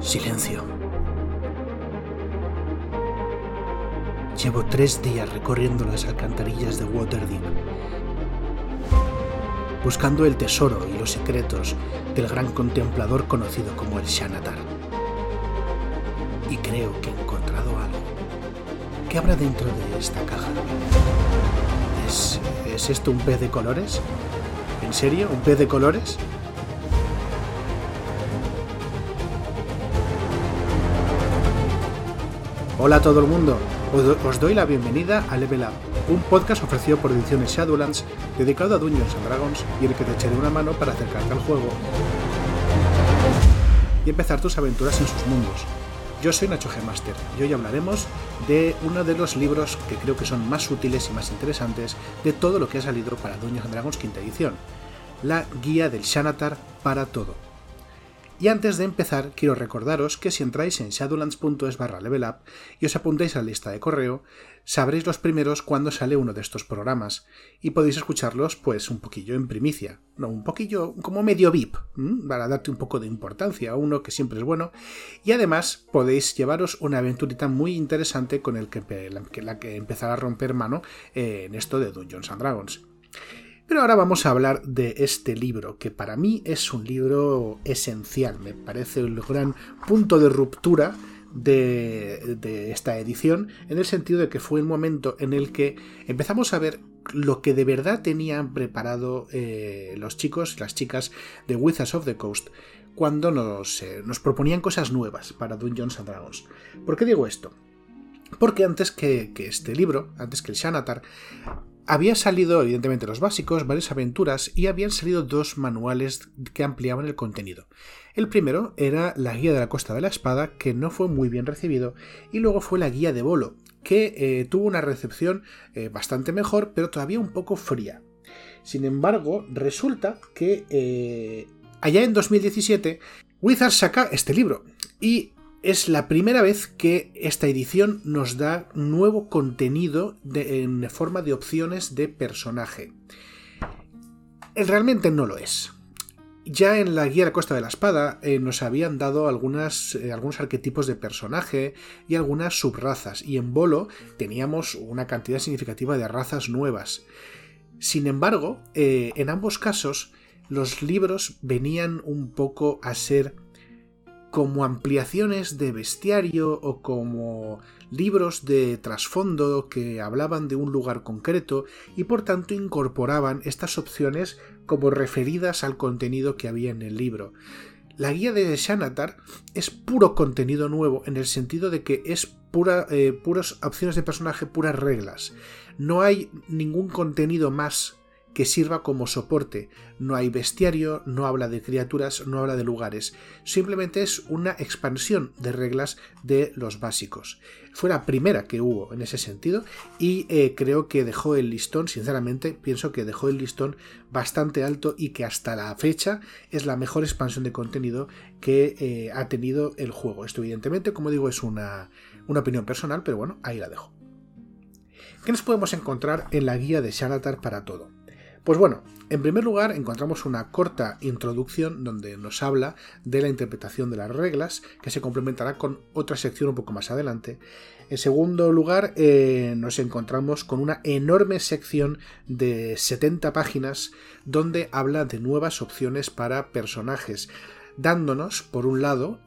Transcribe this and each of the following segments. Silencio. Llevo 3 días recorriendo las alcantarillas de Waterdeep, buscando el tesoro y los secretos del gran contemplador conocido como el Xanathar. Y creo que he encontrado algo. ¿Qué habrá dentro de esta caja? ¿Es esto un pez de colores? ¿En serio? ¿Un pez de colores? Hola a todo el mundo, os doy la bienvenida a Level Up, un podcast ofrecido por ediciones Shadowlands, dedicado a Dungeons and Dragons y en el que te echaré una mano para acercarte al juego y empezar tus aventuras en sus mundos. Yo soy Nacho Gemaster y hoy hablaremos de uno de los libros que creo que son más útiles y más interesantes de todo lo que ha salido para Dungeons and Dragons quinta edición, la guía del Xanathar para todo. Y antes de empezar, quiero recordaros que si entráis en shadowlands.es/levelup y os apuntáis a la lista de correo, sabréis los primeros cuando sale uno de estos programas y podéis escucharlos pues un poquillo en primicia, no, un poquillo como medio VIP, para darte un poco de importancia a uno que siempre es bueno, y además podéis llevaros una aventurita muy interesante con la que empezar a romper mano en esto de Dungeons and Dragons. Pero ahora vamos a hablar de este libro, que para mí es un libro esencial. Me parece el gran punto de ruptura de esta edición, en el sentido de que fue el momento en el que empezamos a ver lo que de verdad tenían preparado los chicos y las chicas de Wizards of the Coast cuando nos proponían cosas nuevas para Dungeons and Dragons. ¿Por qué digo esto? Porque antes que este libro, antes que el Xanathar, había salido, evidentemente, los básicos, varias aventuras, y habían salido 2 manuales que ampliaban el contenido. El primero era la guía de la Costa de la Espada, que no fue muy bien recibido, y luego fue la guía de Bolo, que tuvo una recepción bastante mejor, pero todavía un poco fría. Sin embargo, resulta que allá en 2017, Wizards saca este libro, y es la primera vez que esta edición nos da nuevo contenido en forma de opciones de personaje. Realmente no lo es. Ya en la guía de la Costa de la Espada nos habían dado algunos arquetipos de personaje y algunas subrazas, y en Bolo teníamos una cantidad significativa de razas nuevas. Sin embargo, en ambos casos, los libros venían un poco a ser como ampliaciones de bestiario o como libros de trasfondo que hablaban de un lugar concreto y por tanto incorporaban estas opciones como referidas al contenido que había en el libro. La guía de Xanathar es puro contenido nuevo en el sentido de que es puras opciones de personaje, puras reglas. No hay ningún contenido más que sirva como soporte. No hay bestiario, no habla de criaturas, no habla de lugares. Simplemente es una expansión de reglas de los básicos. Fue la primera que hubo en ese sentido y creo que dejó el listón, sinceramente, pienso que dejó el listón bastante alto y que hasta la fecha es la mejor expansión de contenido que ha tenido el juego. Esto evidentemente, como digo, es una opinión personal, pero bueno, ahí la dejo. ¿Qué nos podemos encontrar en la guía de Xanathar para todo? Pues bueno, en primer lugar encontramos una corta introducción donde nos habla de la interpretación de las reglas, que se complementará con otra sección un poco más adelante. En segundo lugar, nos encontramos con una enorme sección de 70 páginas donde habla de nuevas opciones para personajes, dándonos, por un lado,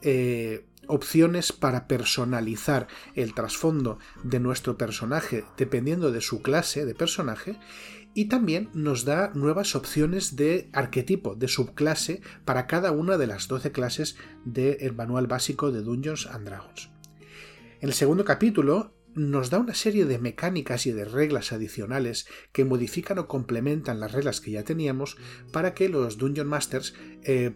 opciones para personalizar el trasfondo de nuestro personaje dependiendo de su clase de personaje, y también nos da nuevas opciones de arquetipo, de subclase, para cada una de las 12 clases del manual básico de Dungeons and Dragons. En el segundo capítulo nos da una serie de mecánicas y de reglas adicionales que modifican o complementan las reglas que ya teníamos para que los Dungeon Masters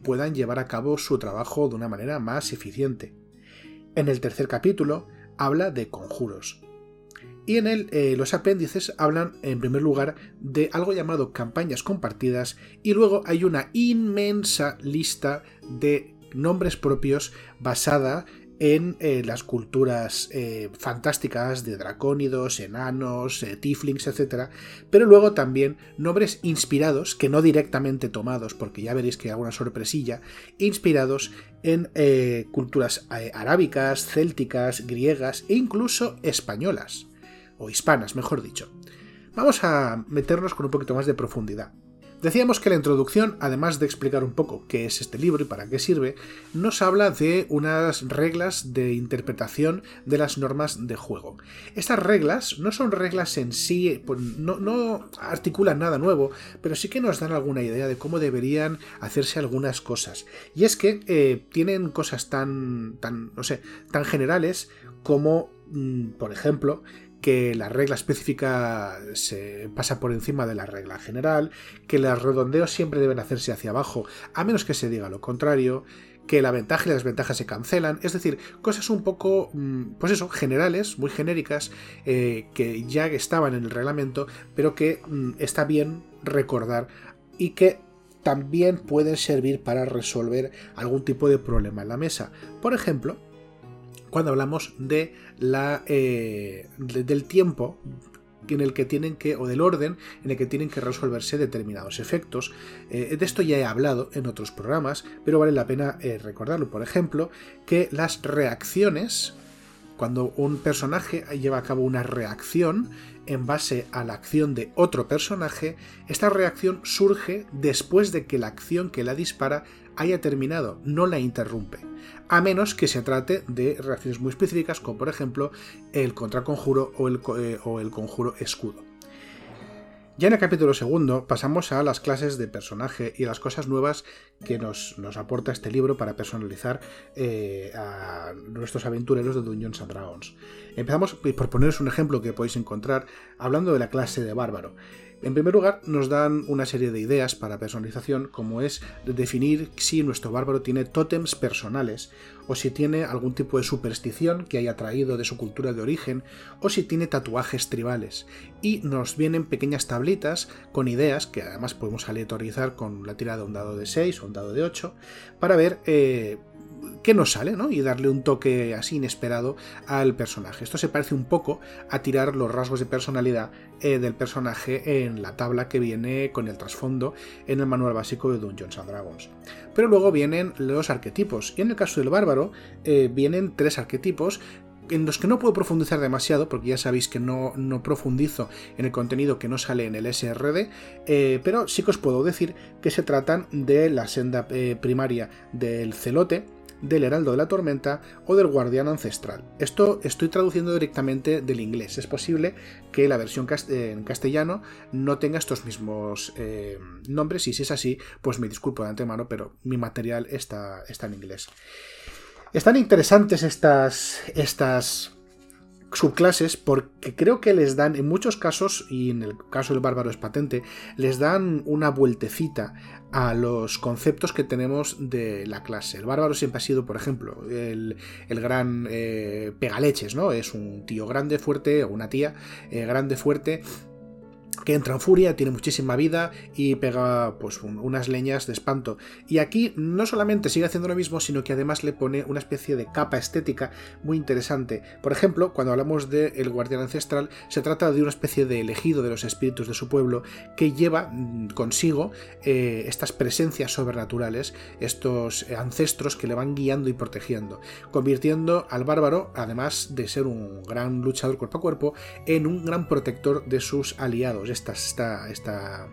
puedan llevar a cabo su trabajo de una manera más eficiente. En el tercer capítulo habla de conjuros. Y en él los apéndices hablan, en primer lugar, de algo llamado campañas compartidas, y luego hay una inmensa lista de nombres propios basada en las culturas fantásticas de dracónidos, enanos, tieflings, etc. Pero luego también nombres inspirados, que no directamente tomados, porque ya veréis que hay alguna sorpresilla, inspirados en culturas arábicas, célticas, griegas e incluso españolas, o hispanas, mejor dicho. Vamos a meternos con un poquito más de profundidad. Decíamos que la introducción, además de explicar un poco qué es este libro y para qué sirve, nos habla de unas reglas de interpretación de las normas de juego. Estas reglas no son reglas en sí, no articulan nada nuevo, pero sí que nos dan alguna idea de cómo deberían hacerse algunas cosas. Y es que tienen cosas tan generales como, por ejemplo, que la regla específica se pasa por encima de la regla general, que los redondeos siempre deben hacerse hacia abajo, a menos que se diga lo contrario, que la ventaja y la desventaja se cancelan, es decir, cosas un poco, pues eso, generales, muy genéricas, que ya estaban en el reglamento, pero que está bien recordar y que también pueden servir para resolver algún tipo de problema en la mesa. Por ejemplo, cuando hablamos de del tiempo en el que tienen que, o del orden en el que tienen que resolverse determinados efectos. De esto ya he hablado en otros programas, pero vale la pena recordarlo. Por ejemplo, que las reacciones, cuando un personaje lleva a cabo una reacción en base a la acción de otro personaje, esta reacción surge después de que la acción que la dispara haya terminado, no la interrumpe, a menos que se trate de reacciones muy específicas, como por ejemplo el contraconjuro o el conjuro escudo. Ya en el capítulo segundo pasamos a las clases de personaje y las cosas nuevas que nos aporta este libro para personalizar a nuestros aventureros de Dungeons and Dragons. Empezamos por poneros un ejemplo que podéis encontrar hablando de la clase de bárbaro. En primer lugar, nos dan una serie de ideas para personalización, como es definir si nuestro bárbaro tiene tótems personales, o si tiene algún tipo de superstición que haya traído de su cultura de origen, o si tiene tatuajes tribales. Y nos vienen pequeñas tablitas con ideas, que además podemos aleatorizar con la tirada de un dado de 6 o un dado de 8, para ver qué nos sale, ¿no? Y darle un toque así inesperado al personaje. Esto se parece un poco a tirar los rasgos de personalidad del personaje en la tabla que viene con el trasfondo en el manual básico de Dungeons and Dragons. Pero luego vienen los arquetipos, y en el caso del bárbaro vienen 3 arquetipos en los que no puedo profundizar demasiado, porque ya sabéis que no profundizo en el contenido que no sale en el SRD, pero sí que os puedo decir que se tratan de la senda primaria del celote, del heraldo de la tormenta o del guardián ancestral. Esto estoy traduciendo directamente del inglés. Es posible que la versión en castellano no tenga estos mismos nombres, y si es así, pues me disculpo de antemano, pero mi material está en inglés. Están interesantes estas subclases, porque creo que les dan, en muchos casos, y en el caso del bárbaro es patente, les dan una vueltecita a los conceptos que tenemos de la clase. El bárbaro siempre ha sido, por ejemplo, el gran pegaleches, ¿no? Es un tío grande, fuerte, o una tía grande, fuerte, que entra en furia, tiene muchísima vida y pega pues unas leñas de espanto. Y aquí no solamente sigue haciendo lo mismo, sino que además le pone una especie de capa estética muy interesante. Por ejemplo, cuando hablamos del guardián ancestral, se trata de una especie de elegido de los espíritus de su pueblo que lleva consigo estas presencias sobrenaturales, estos ancestros que le van guiando y protegiendo, convirtiendo al bárbaro, además de ser un gran luchador cuerpo a cuerpo, en un gran protector de sus aliados. Esta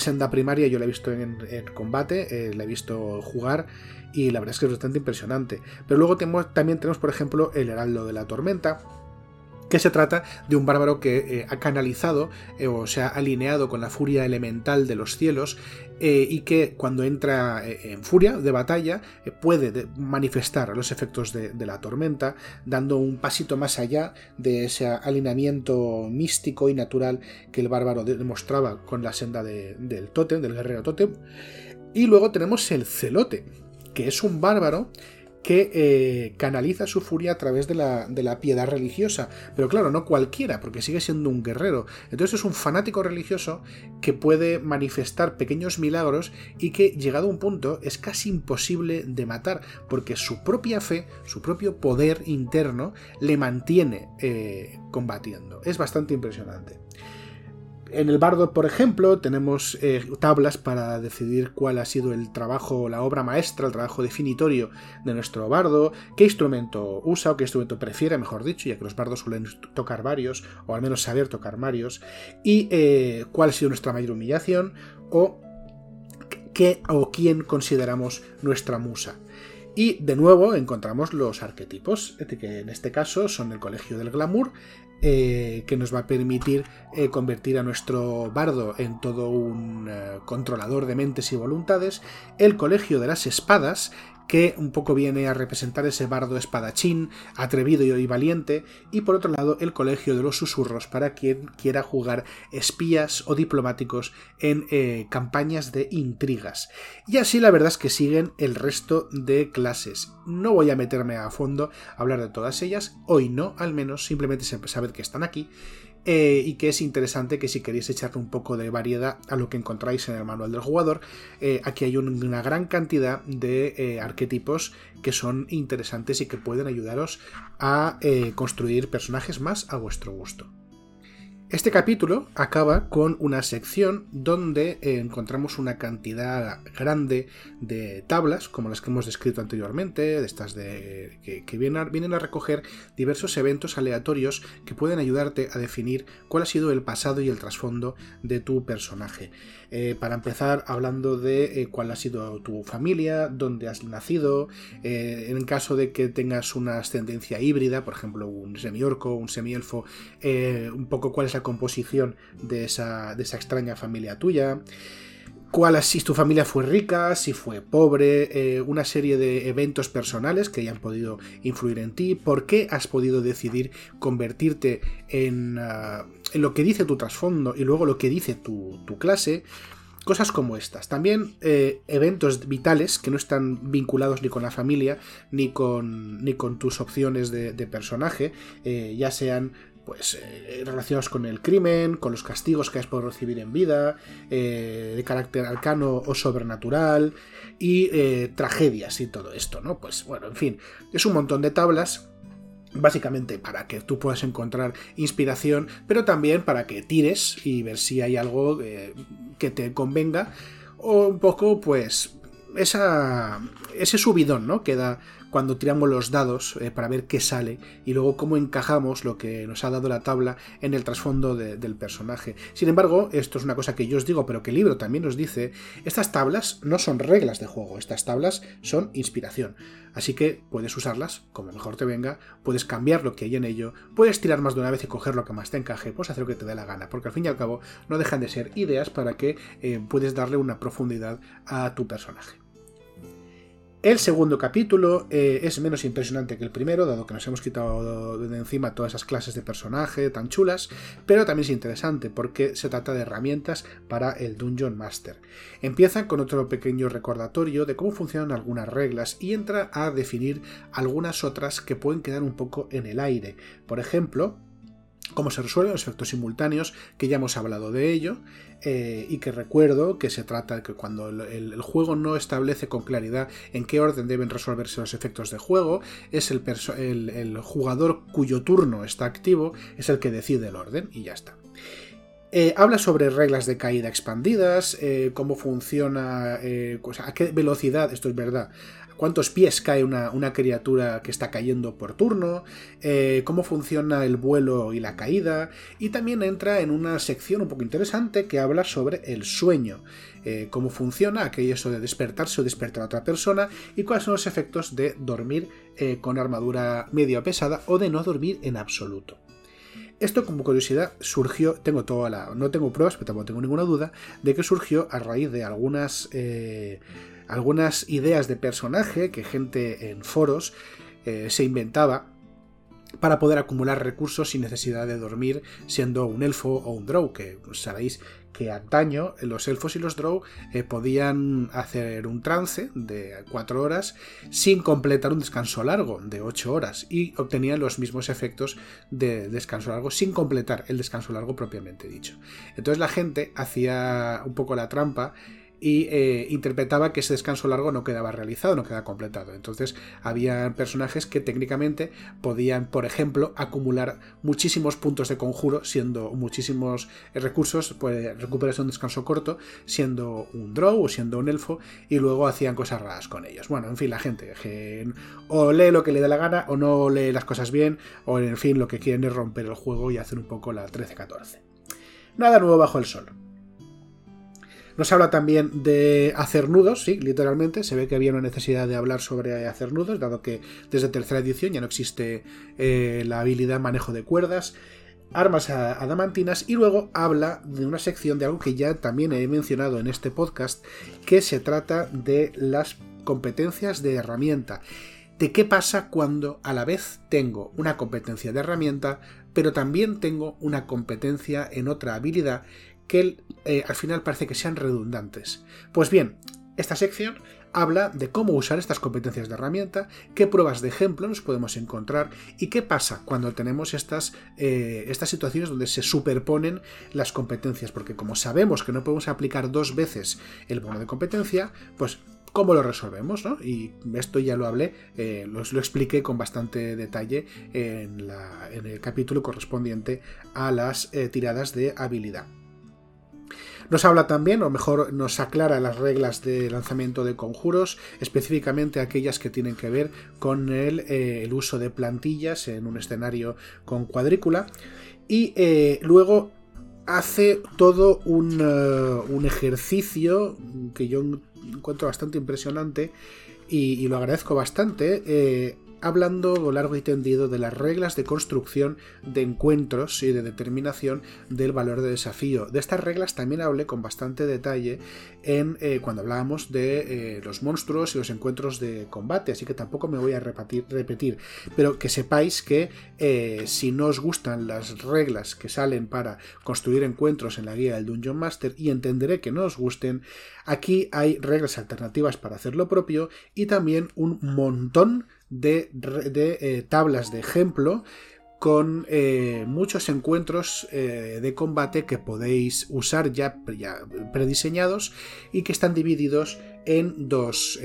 senda primaria yo la he visto en combate, la he visto jugar, y la verdad es que es bastante impresionante. Pero luego también tenemos, por ejemplo, el heraldo de la tormenta, que se trata de un bárbaro que ha canalizado o se ha alineado con la furia elemental de los cielos, y que cuando entra en furia de batalla puede manifestar los efectos de la tormenta, dando un pasito más allá de ese alineamiento místico y natural que el bárbaro demostraba con la senda del tótem, del guerrero tótem. Y luego tenemos el celote, que es un bárbaro que canaliza su furia a través de la piedad religiosa. Pero claro, no cualquiera, porque sigue siendo un guerrero. Entonces es un fanático religioso que puede manifestar pequeños milagros y que, llegado a un punto, es casi imposible de matar, porque su propia fe, su propio poder interno, le mantiene combatiendo. Es bastante impresionante. En el bardo, por ejemplo, tenemos tablas para decidir cuál ha sido el trabajo, la obra maestra, el trabajo definitorio de nuestro bardo, qué instrumento usa o qué instrumento prefiere, mejor dicho, ya que los bardos suelen tocar varios, o al menos saber tocar varios, y cuál ha sido nuestra mayor humillación, o qué o quién consideramos nuestra musa. Y de nuevo encontramos los arquetipos, que en este caso son el Colegio del Glamour, que nos va a permitir convertir a nuestro bardo en todo un controlador de mentes y voluntades. El Colegio de las Espadas, que un poco viene a representar ese bardo espadachín, atrevido y valiente. Y por otro lado, el Colegio de los Susurros, para quien quiera jugar espías o diplomáticos en campañas de intrigas. Y así la verdad es que siguen el resto de clases. No voy a meterme a fondo a hablar de todas ellas, hoy no, al menos, simplemente sabed que están aquí. Y que es interesante que si queréis echarle un poco de variedad a lo que encontráis en el manual del jugador, aquí hay una gran cantidad de arquetipos que son interesantes y que pueden ayudaros a construir personajes más a vuestro gusto. Este capítulo acaba con una sección donde encontramos una cantidad grande de tablas, como las que hemos descrito anteriormente, de estas que vienen a recoger diversos eventos aleatorios que pueden ayudarte a definir cuál ha sido el pasado y el trasfondo de tu personaje. Para empezar, hablando de cuál ha sido tu familia, dónde has nacido, en caso de que tengas una ascendencia híbrida, por ejemplo, un semiorco, un semielfo, un poco cuál es la composición de esa extraña familia tuya, si tu familia fue rica, si fue pobre, una serie de eventos personales que hayan podido influir en ti, por qué has podido decidir convertirte en lo que dice tu trasfondo y luego lo que dice tu clase. Cosas como estas. También eventos vitales que no están vinculados ni con la familia ni con tus opciones de personaje, ya sean relacionados con el crimen, con los castigos que has podido recibir en vida, de carácter arcano o sobrenatural, y tragedias y todo esto, ¿no? Pues bueno, en fin, es un montón de tablas, básicamente para que tú puedas encontrar inspiración, pero también para que tires y ver si hay algo que te convenga, o un poco, pues, ese subidón, ¿no?, que da cuando tiramos los dados para ver qué sale y luego cómo encajamos lo que nos ha dado la tabla en el trasfondo del personaje. Sin embargo, esto es una cosa que yo os digo, pero que el libro también os dice, estas tablas no son reglas de juego, estas tablas son inspiración. Así que puedes usarlas como mejor te venga, puedes cambiar lo que hay en ello, puedes tirar más de una vez y coger lo que más te encaje, puedes hacer lo que te dé la gana, porque al fin y al cabo no dejan de ser ideas para que puedes darle una profundidad a tu personaje. El segundo capítulo es menos impresionante que el primero, dado que nos hemos quitado de encima todas esas clases de personaje tan chulas, pero también es interesante porque se trata de herramientas para el Dungeon Master. Empieza con otro pequeño recordatorio de cómo funcionan algunas reglas y entra a definir algunas otras que pueden quedar un poco en el aire. Por ejemplo, cómo se resuelven los efectos simultáneos, que ya hemos hablado de ello, y que recuerdo que se trata de que cuando el juego no establece con claridad en qué orden deben resolverse los efectos de juego, es el jugador cuyo turno está activo, es el que decide el orden, y ya está. Habla sobre reglas de caída expandidas, cómo funciona, a qué velocidad, esto es verdad, cuántos pies cae una criatura que está cayendo por turno, cómo funciona el vuelo y la caída, y también entra en una sección un poco interesante que habla sobre el sueño, cómo funciona aquello de despertarse o despertar a otra persona, y cuáles son los efectos de dormir con armadura medio pesada o de no dormir en absoluto. Esto, como curiosidad, surgió, no tengo pruebas, pero tampoco tengo ninguna duda, de que surgió a raíz de algunas ideas de personaje que gente en foros se inventaba para poder acumular recursos sin necesidad de dormir, siendo un elfo o un drow, que sabéis que antaño los elfos y los drow podían hacer un trance de 4 horas sin completar un descanso largo de 8 horas y obtenían los mismos efectos de descanso largo sin completar el descanso largo propiamente dicho. Entonces la gente hacía un poco la trampa y interpretaba que ese descanso largo no quedaba realizado, no quedaba completado. Entonces había personajes que técnicamente podían, por ejemplo, acumular muchísimos puntos de conjuro, siendo muchísimos recursos, pues recuperarse un descanso corto, siendo un drow o siendo un elfo, y luego hacían cosas raras con ellos. Bueno, en fin, la gente que o lee lo que le da la gana, o no lee las cosas bien, o en fin, lo que quieren es romper el juego y hacer un poco la 13-14. Nada nuevo bajo el sol. Nos habla también de hacer nudos, sí, literalmente, se ve que había una necesidad de hablar sobre hacer nudos, dado que desde tercera edición ya no existe la habilidad manejo de cuerdas, armas adamantinas, y luego habla de una sección de algo que ya también he mencionado en este podcast, que se trata de las competencias de herramienta. ¿De qué pasa cuando a la vez tengo una competencia de herramienta, pero también tengo una competencia en otra habilidad que al final parece que sean redundantes? Pues bien, esta sección habla de cómo usar estas competencias de herramienta, qué pruebas de ejemplo nos podemos encontrar y qué pasa cuando tenemos estas situaciones donde se superponen las competencias, porque como sabemos que no podemos aplicar 2 veces el bono de competencia, pues cómo lo resolvemos, ¿no? Y esto ya lo hablé, lo expliqué con bastante detalle en el capítulo correspondiente a las tiradas de habilidad. Nos habla también, o mejor, nos aclara las reglas de lanzamiento de conjuros, específicamente aquellas que tienen que ver con el uso de plantillas en un escenario con cuadrícula. Y luego hace todo un ejercicio que yo encuentro bastante impresionante y lo agradezco bastante, hablando largo y tendido de las reglas de construcción de encuentros y de determinación del valor de desafío. De estas reglas también hablé con bastante detalle cuando hablábamos de los monstruos y los encuentros de combate, así que tampoco me voy a repetir, pero que sepáis que si no os gustan las reglas que salen para construir encuentros en la guía del Dungeon Master, y entenderé que no os gusten, aquí hay reglas alternativas para hacer lo propio y también un montón de tablas de ejemplo con muchos encuentros de combate que podéis usar ya prediseñados y que están divididos en dos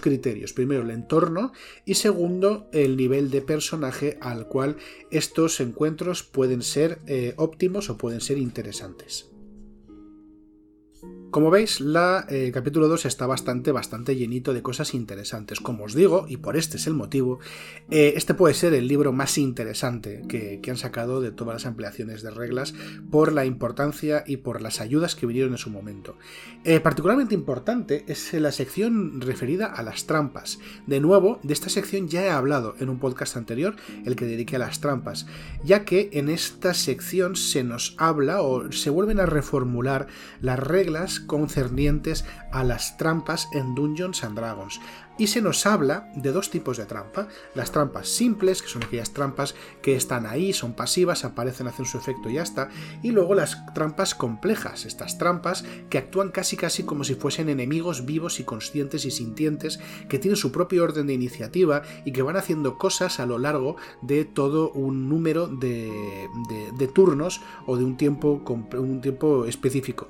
criterios. Primero, el entorno, y segundo, el nivel de personaje al cual estos encuentros pueden ser óptimos o pueden ser interesantes. Como veis, el capítulo 2 está bastante llenito de cosas interesantes. Como os digo, y por este es el motivo, este puede ser el libro más interesante que han sacado de todas las ampliaciones de reglas, por la importancia y por las ayudas que vinieron en su momento. Particularmente importante es la sección referida a las trampas. De nuevo, de esta sección ya he hablado en un podcast anterior, el que dediqué a las trampas, ya que en esta sección se nos habla o se vuelven a reformular las reglas concernientes a las trampas en Dungeons and Dragons, y se nos habla de 2 tipos de trampa: las trampas simples, que son aquellas trampas que están ahí, son pasivas, aparecen, hacen su efecto y ya está, y luego las trampas complejas, estas trampas que actúan casi como si fuesen enemigos vivos y conscientes y sintientes, que tienen su propio orden de iniciativa y que van haciendo cosas a lo largo de todo un número de turnos o de un tiempo específico.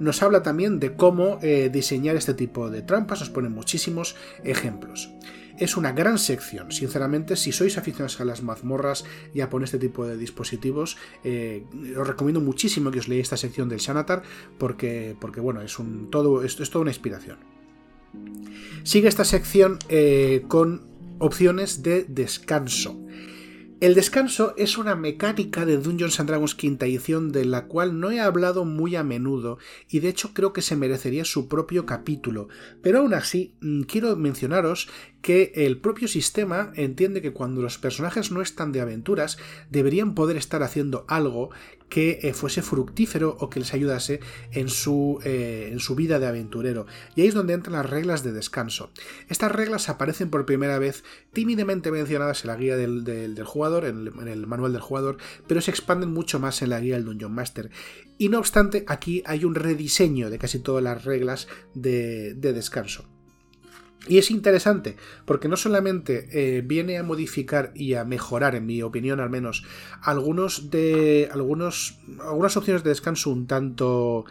Nos habla también de cómo diseñar este tipo de trampas, nos ponen muchísimos ejemplos. Es una gran sección, sinceramente. Si sois aficionados a las mazmorras y a poner este tipo de dispositivos, os recomiendo muchísimo que os leáis esta sección del Xanathar, porque bueno, es toda una inspiración. Sigue esta sección con opciones de descanso. El descanso es una mecánica de Dungeons and Dragons quinta edición de la cual no he hablado muy a menudo, y de hecho creo que se merecería su propio capítulo, pero aún así quiero mencionaros que el propio sistema entiende que cuando los personajes no están de aventuras, deberían poder estar haciendo algo que fuese fructífero o que les ayudase en su vida de aventurero. Y ahí es donde entran las reglas de descanso. Estas reglas aparecen por primera vez tímidamente mencionadas en la guía del jugador, en el manual del jugador, pero se expanden mucho más en la guía del Dungeon Master. Y no obstante, aquí hay un rediseño de casi todas las reglas de descanso. Y es interesante, porque no solamente viene a modificar y a mejorar, en mi opinión al menos, algunas opciones de descanso un tanto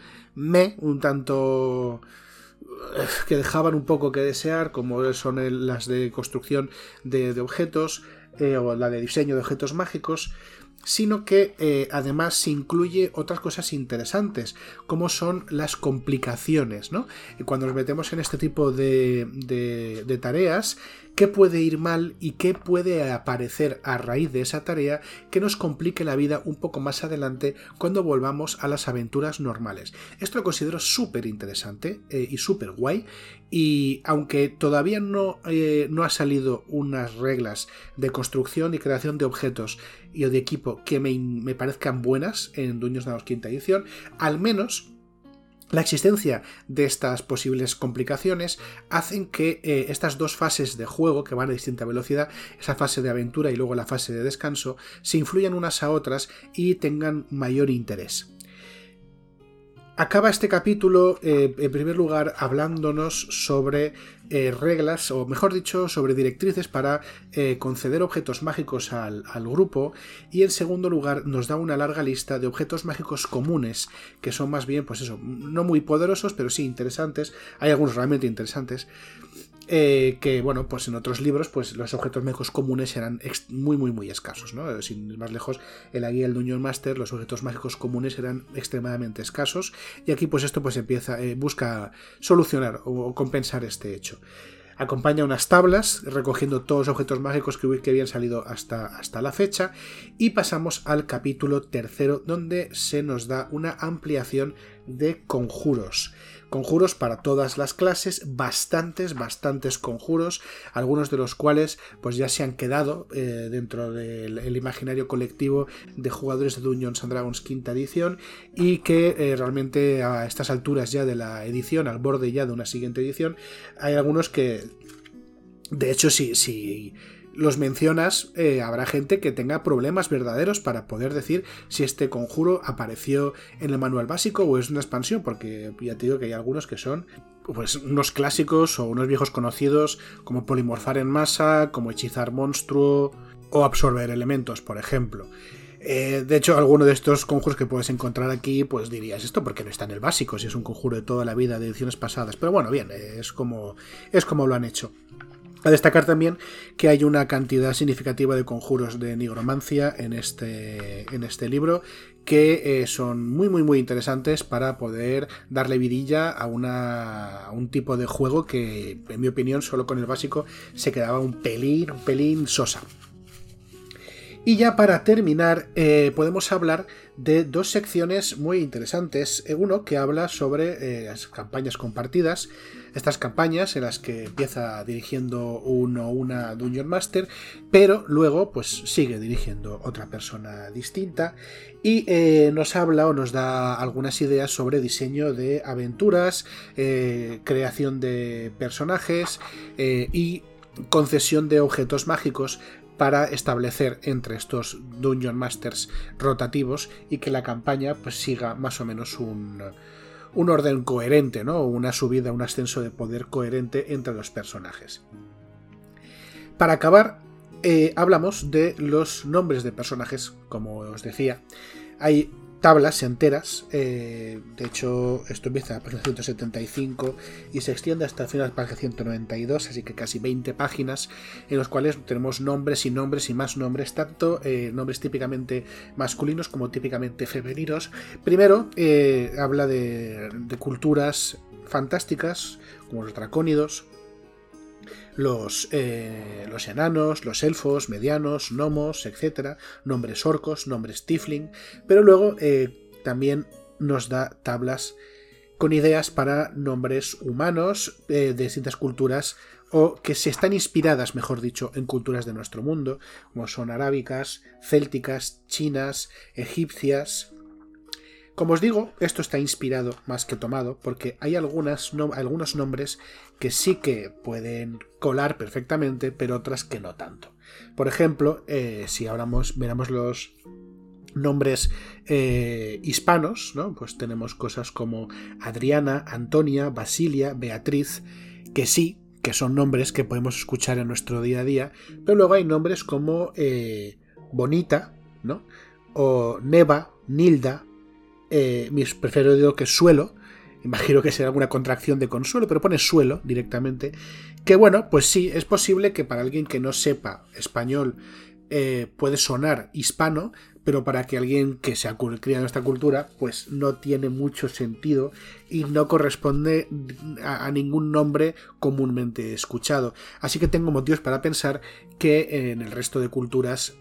que dejaban un poco que desear, como son las de construcción de objetos, o la de diseño de objetos mágicos, sino que además se incluye otras cosas interesantes, como son las complicaciones, ¿no? Y cuando nos metemos en este tipo de tareas, ¿qué puede ir mal y qué puede aparecer a raíz de esa tarea que nos complique la vida un poco más adelante cuando volvamos a las aventuras normales? Esto lo considero súper interesante y súper guay, y aunque todavía no ha salido unas reglas de construcción y creación de objetos y de equipo que me parezcan buenas en Dungeons and Dragons quinta edición, al menos la existencia de estas posibles complicaciones hacen que estas dos fases de juego, que van a distinta velocidad, esa fase de aventura y luego la fase de descanso, se influyan unas a otras y tengan mayor interés. Acaba este capítulo, en primer lugar, hablándonos sobre reglas, o mejor dicho, sobre directrices para conceder objetos mágicos al grupo, y en segundo lugar nos da una larga lista de objetos mágicos comunes, que son más bien, pues eso, no muy poderosos, pero sí interesantes. Hay algunos realmente interesantes, que bueno, pues en otros libros pues los objetos mágicos comunes eran muy muy muy escasos, ¿no? Sin ir más lejos, en la guía del Dungeon Master los objetos mágicos comunes eran extremadamente escasos, y aquí pues esto pues empieza, busca solucionar o compensar este hecho. Acompaña unas tablas recogiendo todos los objetos mágicos que habían salido hasta la fecha, y pasamos al capítulo tercero, donde se nos da una ampliación de conjuros. Conjuros para todas las clases, bastantes conjuros, algunos de los cuales pues ya se han quedado dentro del imaginario colectivo de jugadores de Dungeons and Dragons quinta edición, y que realmente a estas alturas ya de la edición, al borde ya de una siguiente edición, hay algunos que, de hecho, sí los mencionas, habrá gente que tenga problemas verdaderos para poder decir si este conjuro apareció en el manual básico o es una expansión, porque ya te digo que hay algunos que son pues unos clásicos o unos viejos conocidos, como polimorfar en masa, como hechizar monstruo o absorber elementos, por ejemplo. De hecho, alguno de estos conjuros que puedes encontrar aquí, pues dirías, ¿esto por qué no está en el básico? Si es un conjuro de toda la vida, de ediciones pasadas. Pero bueno, bien, es como lo han hecho. A destacar también que hay una cantidad significativa de conjuros de nigromancia en este libro, que son muy interesantes para poder darle vidilla a un tipo de juego que, en mi opinión, solo con el básico se quedaba un pelín sosa. Y ya para terminar, podemos hablar de dos secciones muy interesantes. Uno que habla sobre las campañas compartidas, estas campañas en las que empieza dirigiendo uno o una Dungeon Master, pero luego pues sigue dirigiendo otra persona distinta, y nos habla o nos da algunas ideas sobre diseño de aventuras, creación de personajes y concesión de objetos mágicos, para establecer entre estos Dungeon Masters rotativos y que la campaña pues siga más o menos un orden coherente, ¿no? Una subida, un ascenso de poder coherente entre los personajes. Para acabar, hablamos de los nombres de personajes, como os decía. Hay tablas enteras, de hecho esto empieza a la página 175 y se extiende hasta el final de la página 192, así que casi 20 páginas en las cuales tenemos nombres y más nombres, tanto nombres típicamente masculinos como típicamente femeninos. Primero habla de culturas fantásticas, como los dracónidos, los enanos, los elfos, medianos, gnomos, etc. Nombres orcos, nombres tiefling. Pero luego también nos da tablas con ideas para nombres humanos de distintas culturas o que se están inspiradas, mejor dicho, en culturas de nuestro mundo, como son arábicas, célticas, chinas, egipcias. Como os digo, esto está inspirado más que tomado, porque hay algunos nombres que sí que pueden colar perfectamente, pero otras que no tanto. Por ejemplo, si ahora miramos los nombres hispanos, ¿no? Pues tenemos cosas como Adriana, Antonia, Basilia, Beatriz, que sí, que son nombres que podemos escuchar en nuestro día a día, pero luego hay nombres como Bonita, ¿no? O Neva, Nilda, mis preferidos que es Suelo, imagino que será alguna contracción de Consuelo, pero pone Suelo directamente, que bueno, pues sí, es posible que para alguien que no sepa español puede sonar hispano, pero para que alguien que se ha criado en esta cultura, pues no tiene mucho sentido y no corresponde a ningún nombre comúnmente escuchado. Así que tengo motivos para pensar que en el resto de culturas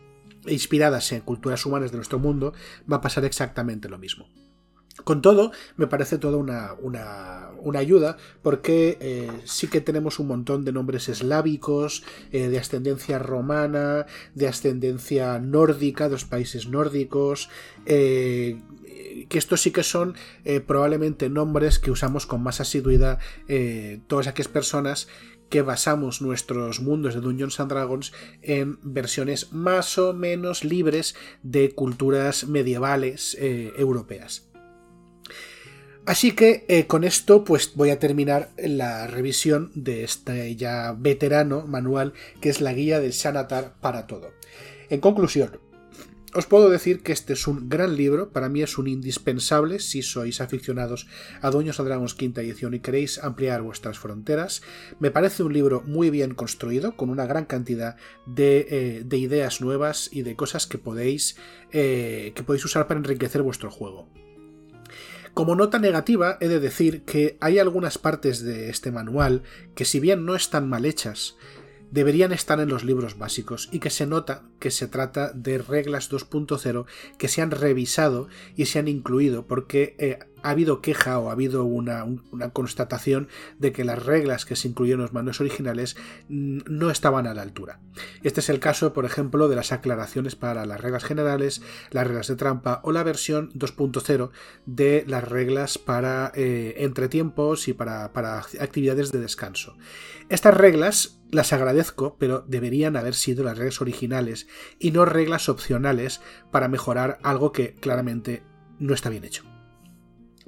inspiradas en culturas humanas de nuestro mundo va a pasar exactamente lo mismo. Con todo, me parece toda una ayuda, porque sí que tenemos un montón de nombres eslávicos, de ascendencia romana, de ascendencia nórdica, de los países nórdicos, que estos sí que son probablemente nombres que usamos con más asiduidad todas aquellas personas que basamos nuestros mundos de Dungeons and Dragons en versiones más o menos libres de culturas medievales europeas. Así que con esto pues voy a terminar la revisión de este ya veterano manual que es la guía de Xanathar para todo. En conclusión, os puedo decir que este es un gran libro, para mí es un indispensable si sois aficionados a Dungeons & Dragons quinta edición y queréis ampliar vuestras fronteras. Me parece un libro muy bien construido, con una gran cantidad de ideas nuevas y de cosas que podéis usar para enriquecer vuestro juego. Como nota negativa, he de decir que hay algunas partes de este manual que, si bien no están mal hechas, deberían estar en los libros básicos y que se nota que se trata de reglas 2.0 que se han revisado y se han incluido porque ha habido queja o ha habido una constatación de que las reglas que se incluyeron en los manuales originales no estaban a la altura. Este es el caso, por ejemplo, de las aclaraciones para las reglas generales, las reglas de trampa o la versión 2.0 de las reglas para entretiempos y para actividades de descanso. Estas reglas las agradezco, pero deberían haber sido las reglas originales y no reglas opcionales para mejorar algo que claramente no está bien hecho.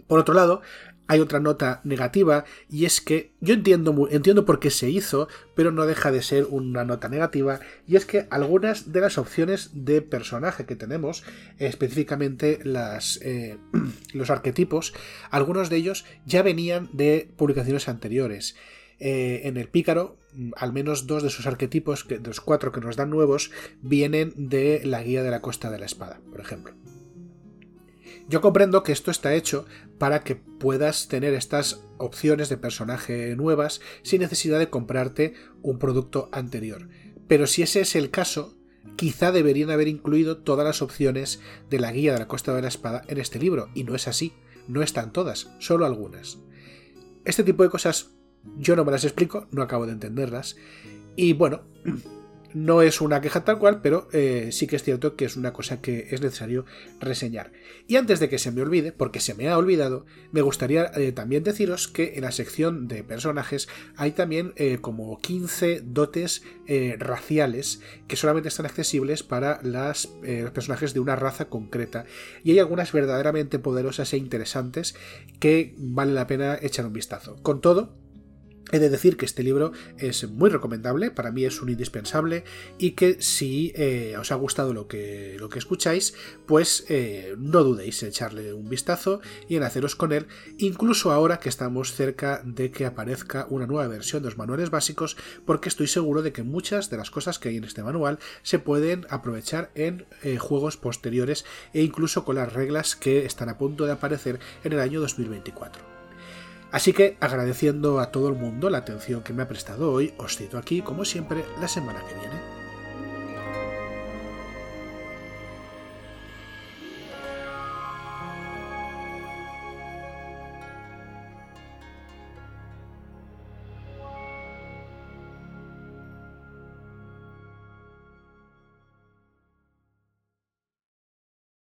Por otro lado, hay otra nota negativa y es que yo entiendo por qué se hizo, pero no deja de ser una nota negativa, y es que algunas de las opciones de personaje que tenemos, específicamente los arquetipos, algunos de ellos ya venían de publicaciones anteriores. En el Pícaro, al menos dos de sus arquetipos, de los cuatro que nos dan nuevos, vienen de la guía de la Costa de la Espada, por ejemplo. Yo comprendo que esto está hecho para que puedas tener estas opciones de personaje nuevas sin necesidad de comprarte un producto anterior. Pero si ese es el caso, quizá deberían haber incluido todas las opciones de la guía de la Costa de la Espada en este libro, y no es así. No están todas, solo algunas. Este tipo de cosas yo no me las explico, no acabo de entenderlas, y bueno, no es una queja tal cual, pero sí que es cierto que es una cosa que es necesario reseñar. Y antes de que se me olvide, porque se me ha olvidado, me gustaría también deciros que en la sección de personajes hay también como 15 dotes raciales que solamente están accesibles para los personajes de una raza concreta. Y hay algunas verdaderamente poderosas e interesantes que vale la pena echar un vistazo. Con todo, he de decir que este libro es muy recomendable, para mí es un indispensable, y que si os ha gustado lo que escucháis, pues no dudéis en echarle un vistazo y en haceros con él, incluso ahora que estamos cerca de que aparezca una nueva versión de los manuales básicos, porque estoy seguro de que muchas de las cosas que hay en este manual se pueden aprovechar en juegos posteriores e incluso con las reglas que están a punto de aparecer en el año 2024. Así que, agradeciendo a todo el mundo la atención que me ha prestado hoy, os cito aquí, como siempre, la semana que viene.